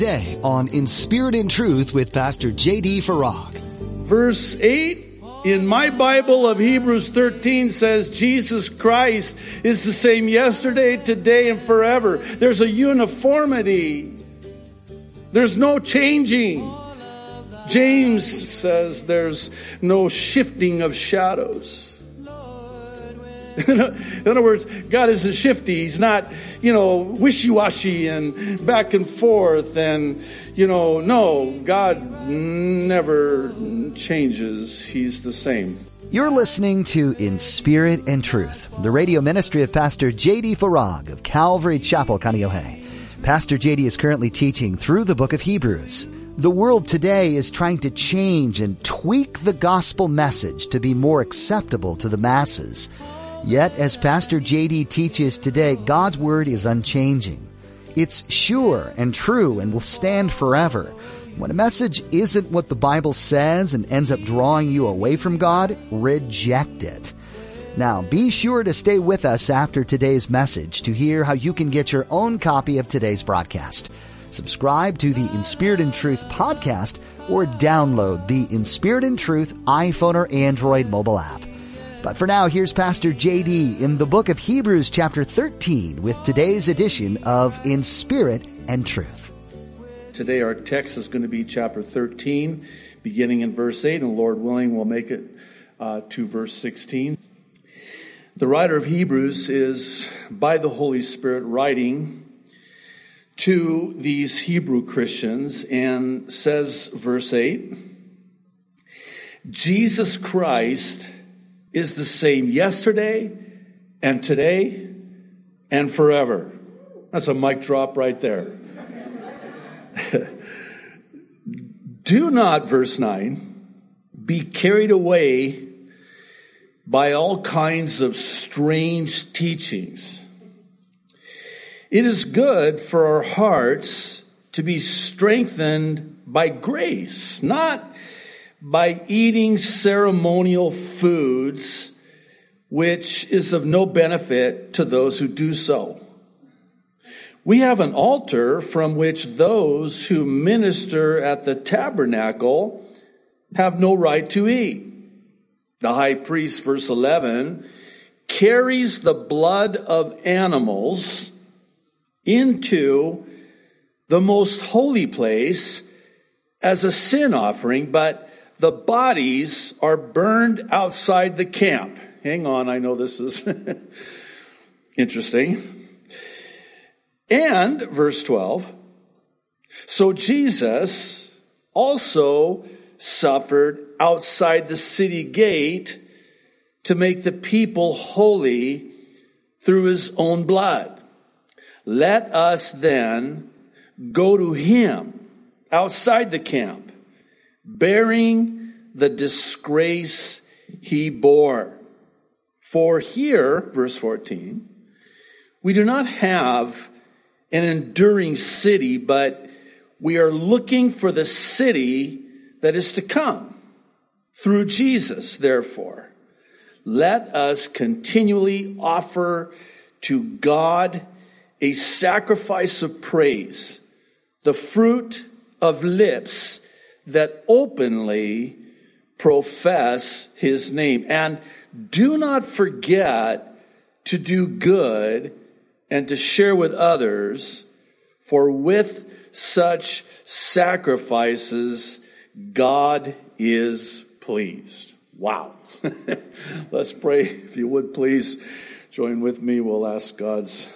today on In Spirit and Truth with Pastor JD Farag. Verse 8 in my Bible of Hebrews 13 says Jesus Christ is the same yesterday, today, and forever. There's a uniformity. There's no changing. James says there's no shifting of shadows. In other words, God isn't shifty. He's not, wishy-washy and back and forth. And, no, God never changes. He's the same. You're listening to In Spirit and Truth, the radio ministry of Pastor JD Farag of Calvary Chapel, Kaneohe. Pastor JD is currently teaching through the book of Hebrews. The world today is trying to change and tweak the gospel message to be more acceptable to the masses. Yet, as Pastor JD teaches today, God's Word is unchanging. It's sure and true and will stand forever. When a message isn't what the Bible says and ends up drawing you away from God, reject it. Now, be sure to stay with us after today's message to hear how you can get your own copy of today's broadcast. Subscribe to the In Spirit and Truth podcast or download the In Spirit and Truth iPhone or Android mobile app. But for now, here's Pastor JD in the book of Hebrews chapter 13 with today's edition of In Spirit and Truth. Today our text is going to be chapter 13, beginning in verse 8, and Lord willing we'll make it to verse 16. The writer of Hebrews is, by the Holy Spirit, writing to these Hebrew Christians and says, verse 8, Jesus Christ is the same yesterday and today and forever. That's a mic drop right there. Do not, verse 9, be carried away by all kinds of strange teachings. It is good for our hearts to be strengthened by grace, not by eating ceremonial foods, which is of no benefit to those who do so. We have an altar from which those who minister at the tabernacle have no right to eat. The high priest, verse 11, carries the blood of animals into the most holy place as a sin offering, but the bodies are burned outside the camp. Hang on, I know this is interesting. And verse 12, so Jesus also suffered outside the city gate to make the people holy through his own blood. Let us then go to him outside the camp, bearing the disgrace he bore. For here, verse 14, we do not have an enduring city, but we are looking for the city that is to come. Through Jesus, therefore, let us continually offer to God a sacrifice of praise, the fruit of lips that openly profess his name. And do not forget to do good and to share with others, for with such sacrifices God is pleased. Wow. Let's pray. If you would please join with me, we'll ask God's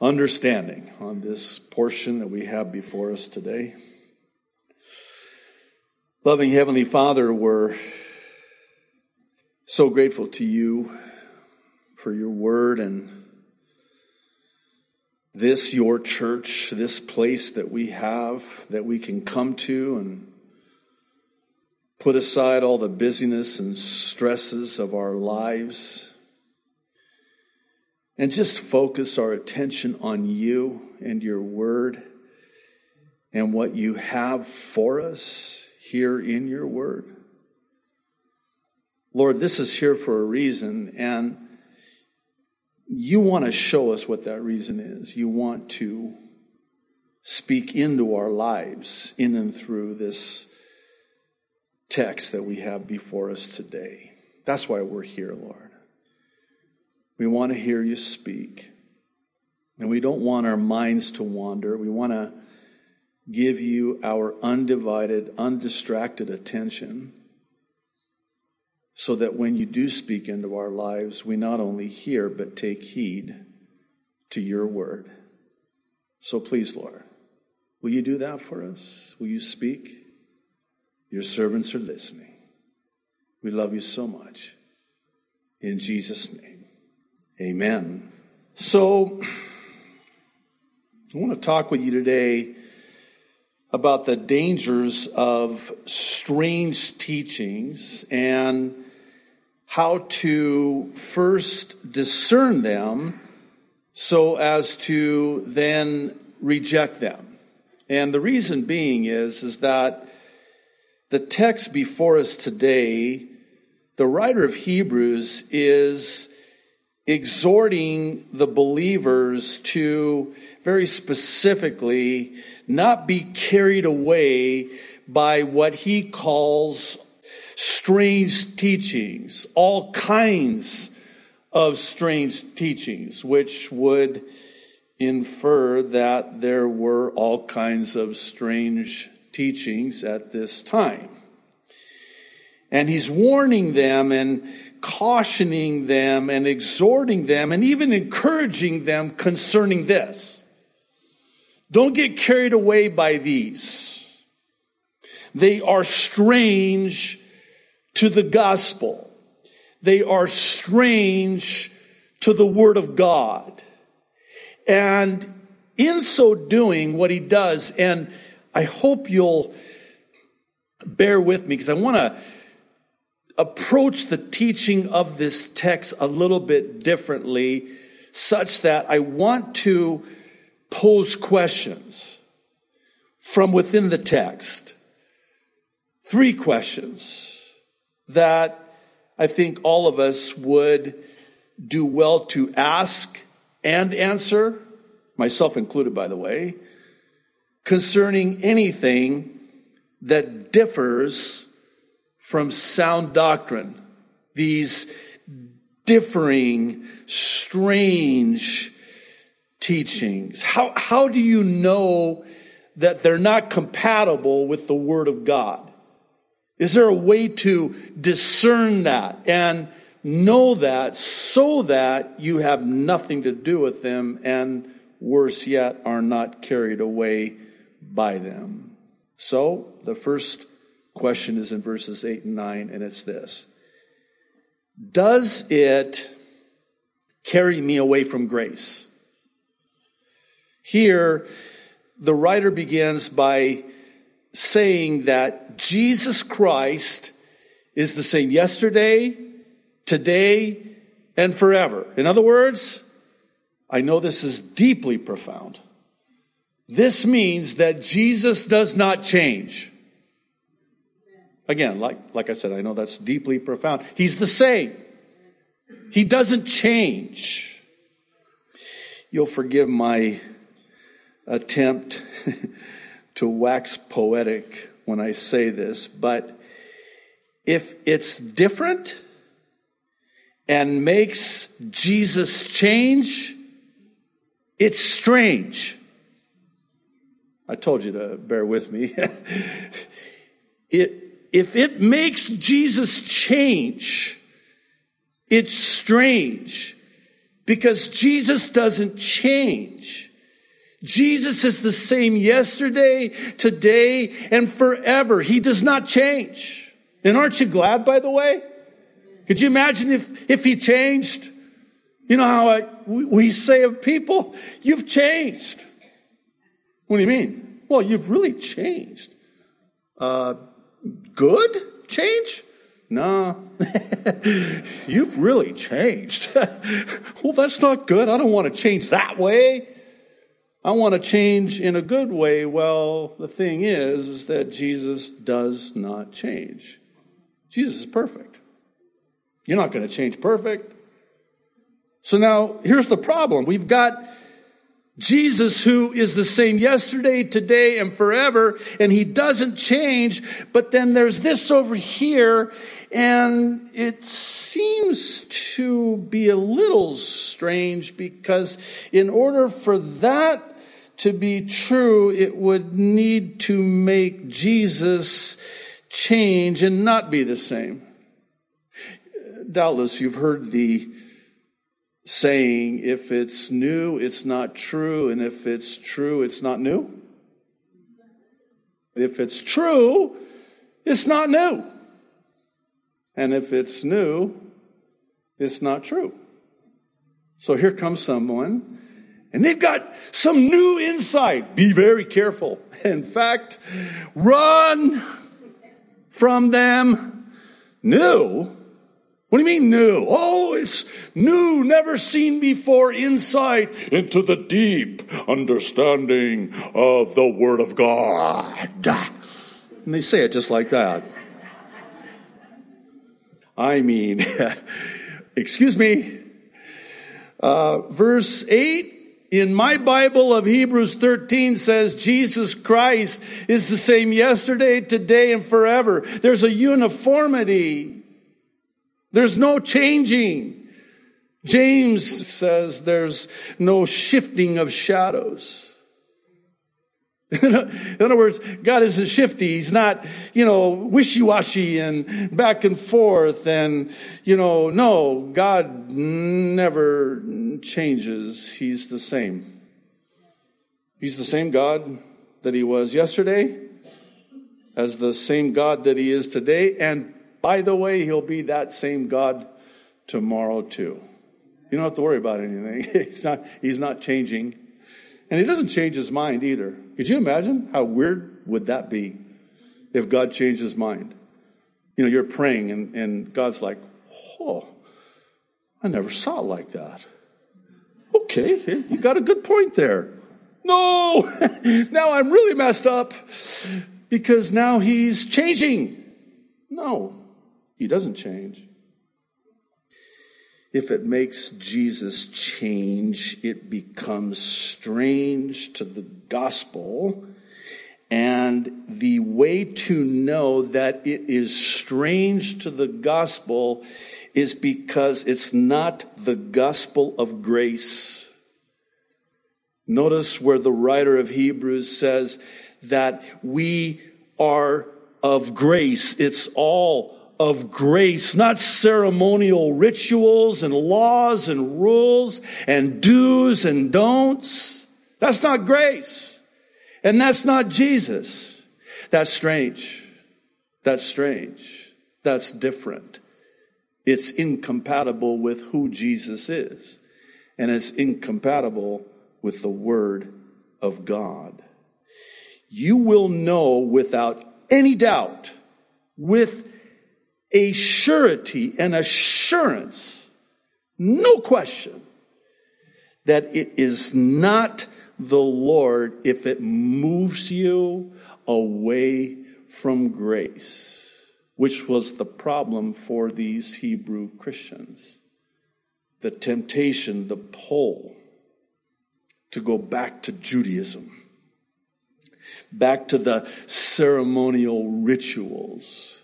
understanding on this portion that we have before us today. Loving Heavenly Father, we're so grateful to you for your word and this, your church, this place that we have, that we can come to and put aside all the busyness and stresses of our lives and just focus our attention on you and your word and what you have for us here in your word. Lord, this is here for a reason, and you want to show us what that reason is. You want to speak into our lives in and through this text that we have before us today. That's why we're here, Lord. We want to hear you speak. And we don't want our minds to wander. We want to give you our undivided, undistracted attention so that when you do speak into our lives, we not only hear but take heed to your word. So please, Lord, will you do that for us? Will you speak? Your servants are listening. We love you so much. In Jesus' name, amen. So, I want to talk with you today about the dangers of strange teachings and how to first discern them so as to then reject them. And the reason being is that the text before us today, the writer of Hebrews is exhorting the believers to, very specifically, not be carried away by what he calls strange teachings, all kinds of strange teachings, which would infer that there were all kinds of strange teachings at this time. And he's warning them and cautioning them and exhorting them and even encouraging them concerning this. Don't get carried away by these. They are strange to the gospel. They are strange to the word of God. And in so doing, what he does, and I hope you'll bear with me because I want to approach the teaching of this text a little bit differently, such that I want to pose questions from within the text. 3 questions that I think all of us would do well to ask and answer, myself included, by the way, concerning anything that differs from sound doctrine, these differing, strange teachings. How do you know that they're not compatible with the Word of God? Is there a way to discern that and know that so that you have nothing to do with them and, worse yet, are not carried away by them? So, the first question is in verses 8 and 9, and it's this: does it carry me away from grace? Here, the writer begins by saying that Jesus Christ is the same yesterday, today, and forever. In other words, I know this is deeply profound. This means that Jesus does not change. Again, like I said, I know that's deeply profound. He's the same. He doesn't change. You'll forgive my attempt to wax poetic when I say this, but if it's different and makes Jesus change, it's strange. I told you to bear with me. If it makes Jesus change, it's strange, because Jesus doesn't change. Jesus is the same yesterday, today, and forever. He does not change. And aren't you glad, by the way? Could you imagine if he changed? You know how we say of people, you've changed. What do you mean? Well, you've really changed. Good change? No. You've really changed. Well, that's not good. I don't want to change that way. I want to change in a good way. Well, the thing is that Jesus does not change. Jesus is perfect. You're not going to change perfect. So now, here's the problem. We've got Jesus, who is the same yesterday, today, and forever, and he doesn't change. But then there's this over here, and it seems to be a little strange, because in order for that to be true, it would need to make Jesus change and not be the same. Doubtless you've heard the saying, if it's new, it's not true, and if it's true, it's not new. If it's true, it's not new. And if it's new, it's not true. So here comes someone, and they've got some new insight. Be very careful. In fact, run from them. New? What do you mean new? Oh, it's new, never seen before insight into the deep understanding of the Word of God. And they say it just like that. I mean, excuse me. Verse 8 in my Bible of Hebrews 13 says Jesus Christ is the same yesterday, today, and forever. There's a uniformity. There's no changing. James says there's no shifting of shadows. In other words, God isn't shifty. He's not, wishy-washy and back and forth. And, no, God never changes. He's the same. He's the same God that he was yesterday, as the same God that he is today, and by the way, he'll be that same God tomorrow too. You don't have to worry about anything. He's not changing. And he doesn't change his mind either. Could you imagine? How weird would that be if God changed his mind? You're praying and God's like, oh, I never saw it like that. Okay, you got a good point there. No, now I'm really messed up because now he's changing. No. He doesn't change. If it makes Jesus change, it becomes strange to the gospel. And the way to know that it is strange to the gospel is because it's not the gospel of grace. Notice where the writer of Hebrews says that we are of grace. It's all of grace, not ceremonial rituals and laws and rules and do's and don'ts. That's not grace. And that's not Jesus. That's strange. That's strange. That's different. It's incompatible with who Jesus is. And it's incompatible with the Word of God. You will know without any doubt, with a surety and assurance, no question, that it is not the Lord if it moves you away from grace, which was the problem for these Hebrew Christians. The temptation, the pull to go back to Judaism. Back to the ceremonial rituals.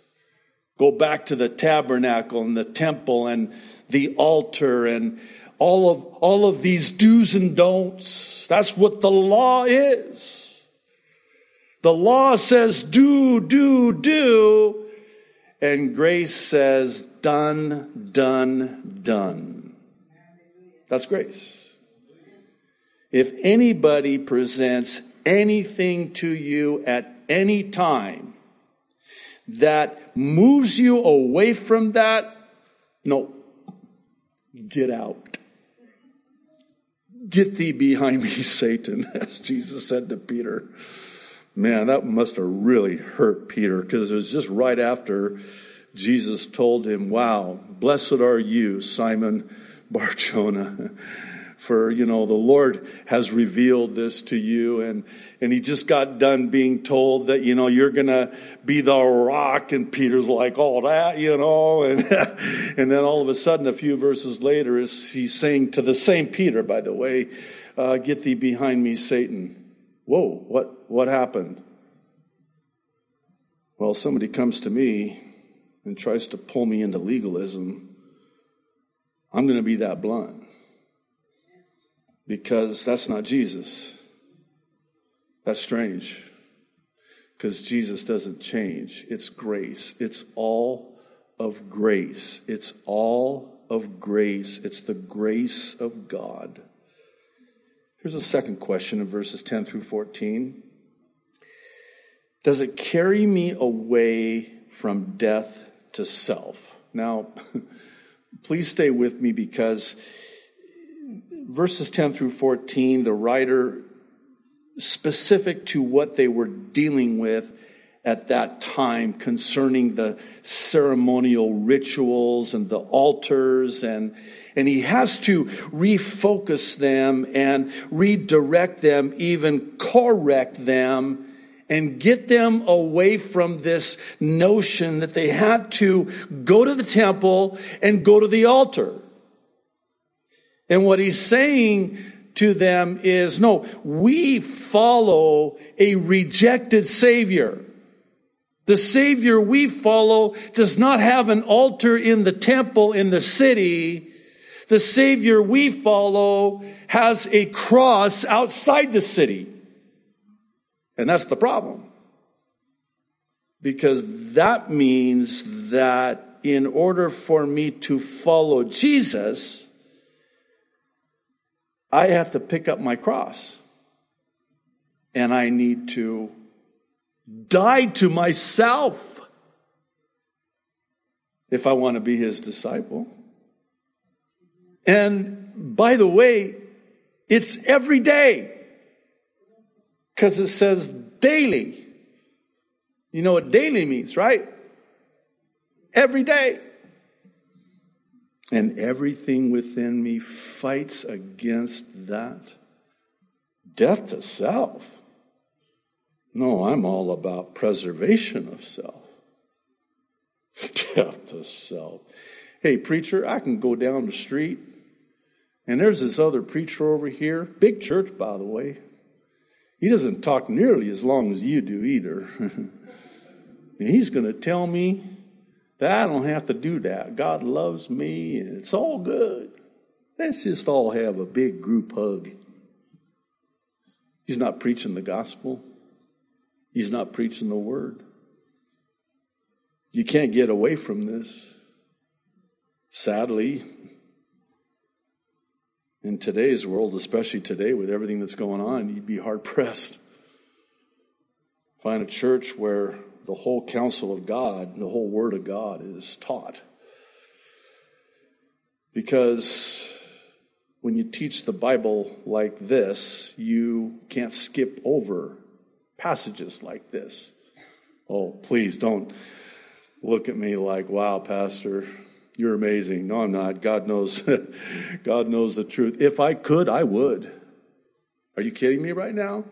Go back to the tabernacle and the temple and the altar and all of these do's and don'ts. That's what the law is. The law says do, do, do. And grace says done, done, done. That's grace. If anybody presents anything to you at any time that moves you away from that, no, get out. Get thee behind me, Satan, as Jesus said to Peter. Man, that must have really hurt Peter, because it was just right after Jesus told him, wow, blessed are you, Simon Barjona, for, you know, the Lord has revealed this to you. And he just got done being told that, you know, you're going to be the rock. And Peter's like, all that, you know. And then all of a sudden, a few verses later, he's saying to the same Peter, by the way, get thee behind me, Satan. Whoa, what happened? Well, somebody comes to me and tries to pull me into legalism, I'm going to be that blunt. Because that's not Jesus. That's strange. Because Jesus doesn't change. It's grace. It's all of grace. It's all of grace. It's the grace of God. Here's a second question in verses 10 through 14. Does it carry me away from death to self? Now, please stay with me, because verses 10 through 14, the writer, specific to what they were dealing with at that time concerning the ceremonial rituals and the altars, and he has to refocus them and redirect them, even correct them, and get them away from this notion that they had to go to the temple and go to the altar. And what he's saying to them is, no, we follow a rejected Savior. The Savior we follow does not have an altar in the temple in the city. The Savior we follow has a cross outside the city. And that's the problem. Because that means that in order for me to follow Jesus, I have to pick up my cross. And I need to die to myself if I want to be his disciple. And by the way, it's every day. Because it says daily. You know what daily means, right? Every day. And everything within me fights against that. Death to self. No, I'm all about preservation of self. Death to self. Hey, preacher, I can go down the street, and there's this other preacher over here. Big church, by the way. He doesn't talk nearly as long as you do either. And he's going to tell me that I don't have to do that. God loves me and it's all good. Let's just all have a big group hug. He's not preaching the gospel. He's not preaching the word. You can't get away from this. Sadly, in today's world, especially today with everything that's going on, you'd be hard-pressed. Find a church where the whole counsel of God, the whole Word of God is taught. Because when you teach the Bible like this, you can't skip over passages like this. Oh, please don't look at me like, wow, Pastor, you're amazing. No, I'm not. God knows. God knows the truth. If I could, I would. Are you kidding me right now?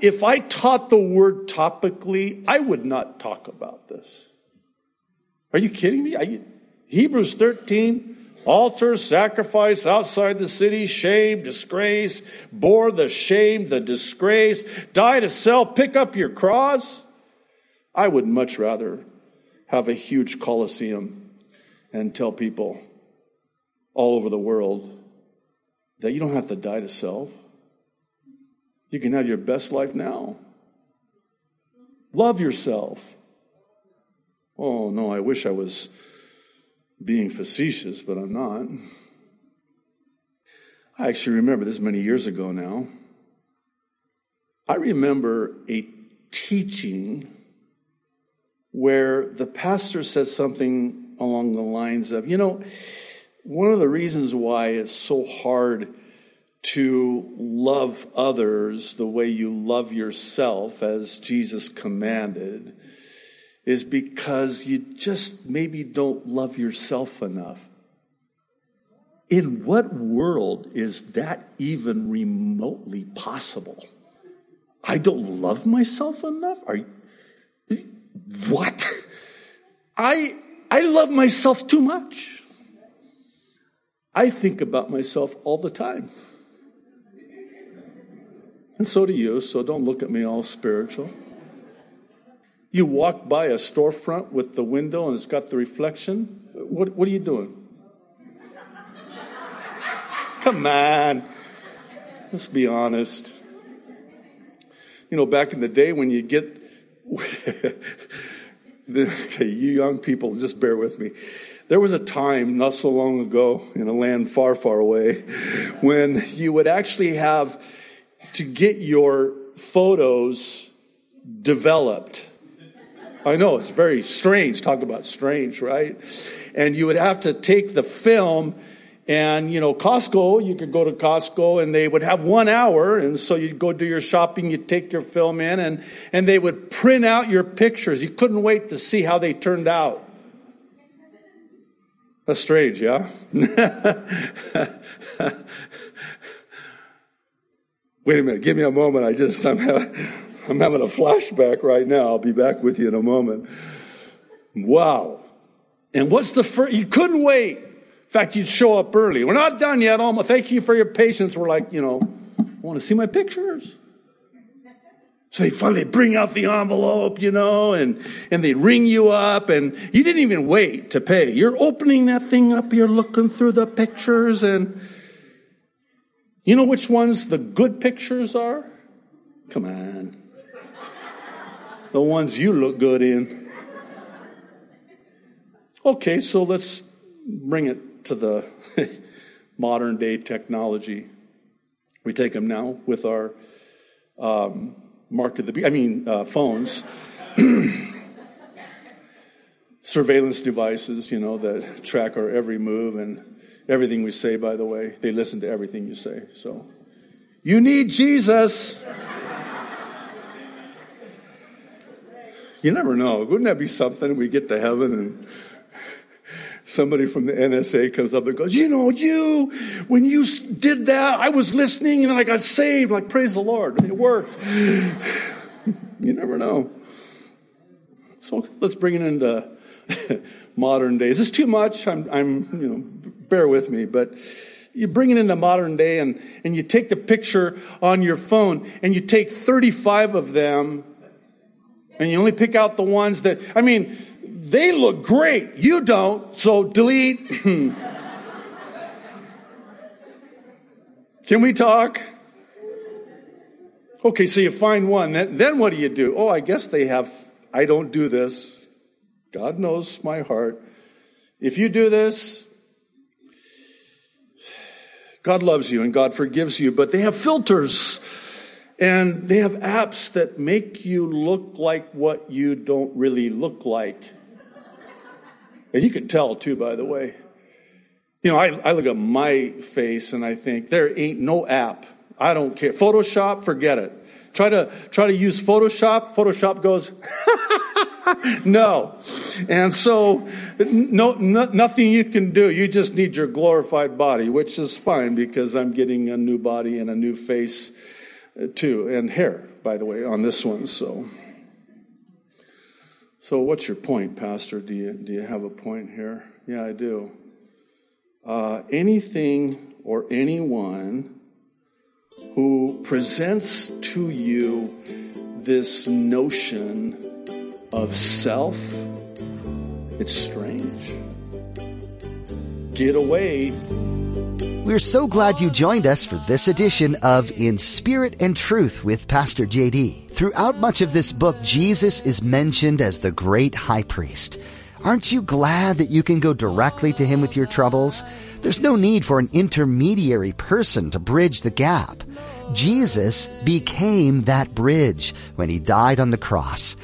If I taught the word topically, I would not talk about this. Are you kidding me? Hebrews 13, altar, sacrifice outside the city, shame, disgrace, bore the shame, the disgrace, die to self, pick up your cross. I would much rather have a huge coliseum and tell people all over the world that you don't have to die to self. You can have your best life now. Love yourself. Oh, no, I wish I was being facetious, but I'm not. I actually remember this many years ago now. I remember a teaching where the pastor said something along the lines of, you know, one of the reasons why it's so hard to love others the way you love yourself, as Jesus commanded, is because you just maybe don't love yourself enough. In what world is that even remotely possible? I don't love myself enough? What? I love myself too much. I think about myself all the time. And so do you, so don't look at me all spiritual. You walk by a storefront with the window and it's got the reflection. What are you doing? Come on. Let's be honest. You know, back in the day when you get... Okay, you young people, just bear with me. There was a time not so long ago in a land far, far away when you would actually have to get your photos developed. I know, it's very strange. Talk about strange, right? And you would have to take the film and, you know, Costco, you could go to Costco and they would have 1 hour. And so you'd go do your shopping, you'd take your film in and they would print out your pictures. You couldn't wait to see how they turned out. That's strange, yeah? Wait a minute, give me a moment. I'm having a flashback right now. I'll be back with you in a moment. Wow. And what's the first? You couldn't wait. In fact, you'd show up early. We're not done yet. Almost. Thank you for your patience. We're like, you know, I want to see my pictures. So they finally bring out the envelope, you know, and they ring you up. And you didn't even wait to pay. You're opening that thing up. You're looking through the pictures. And you know which ones the good pictures are? Come on. The ones you look good in. Okay, so let's bring it to the modern day technology. We take them now with our phones, surveillance devices, you know, that track our every move and everything we say. By the way, they listen to everything you say. So, you need Jesus. You never know. Wouldn't that be something? We get to heaven and somebody from the NSA comes up and goes, you know, when you did that, I was listening and then I got saved. Like, praise the Lord. It worked. You never know. So let's bring it into modern day. Is this too much? I'm, you know, bear with me, but you bring it into modern day and you take the picture on your phone and you take 35 of them. And you only pick out the ones that, I mean, they look great. You don't, so delete. Can we talk? Okay, so you find one. Then what do you do? Oh, I guess they have, I don't do this. God knows my heart. If you do this, God loves you and God forgives you, but they have filters. And they have apps that make you look like what you don't really look like. And you can tell, too, by the way. You know, I look at my face and I think, there ain't no app. I don't care. Photoshop, forget it. Try to use Photoshop. Photoshop goes, no. And so, nothing you can do. You just need your glorified body, which is fine because I'm getting a new body and a new face too, and hair, by the way, on this one. So what's your point, Pastor? Do you have a point here? Yeah, I do. Anything or anyone who presents to you this notion of self, it's strange. Get away. We're so glad you joined us for this edition of In Spirit and Truth with Pastor JD. Throughout much of this book, Jesus is mentioned as the great high priest. Aren't you glad that you can go directly to him with your troubles? There's no need for an intermediary person to bridge the gap. Jesus became that bridge when he died on the cross.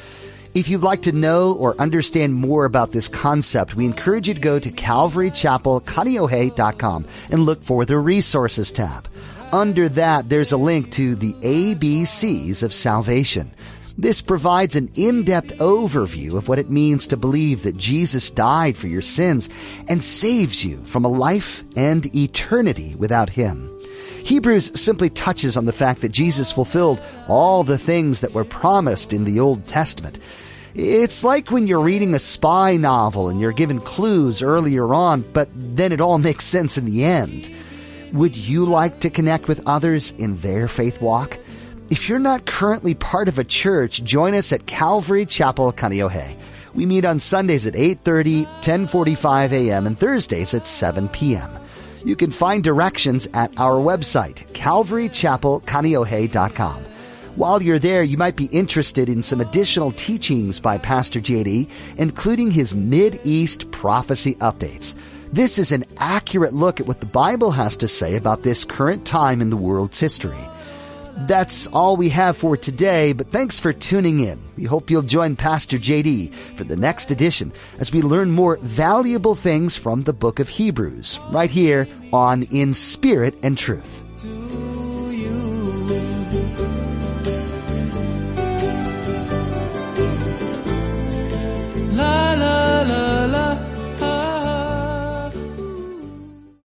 If you'd like to know or understand more about this concept, we encourage you to go to calvarychapelkaneohe.com and look for the Resources tab. Under that, there's a link to the ABCs of Salvation. This provides an in-depth overview of what it means to believe that Jesus died for your sins and saves you from a life and eternity without Him. Hebrews simply touches on the fact that Jesus fulfilled all the things that were promised in the Old Testament. It's like when you're reading a spy novel and you're given clues earlier on, but then it all makes sense in the end. Would you like to connect with others in their faith walk? If you're not currently part of a church, join us at Calvary Chapel Kaneohe. We meet on Sundays at 8:30, 10:45 a.m. and Thursdays at 7 p.m. You can find directions at our website, calvarychapelkaneohe.com. While you're there, you might be interested in some additional teachings by Pastor JD, including his Mideast prophecy updates. This is an accurate look at what the Bible has to say about this current time in the world's history. That's all we have for today, but thanks for tuning in. We hope you'll join Pastor JD for the next edition as we learn more valuable things from the book of Hebrews, right here on In Spirit and Truth.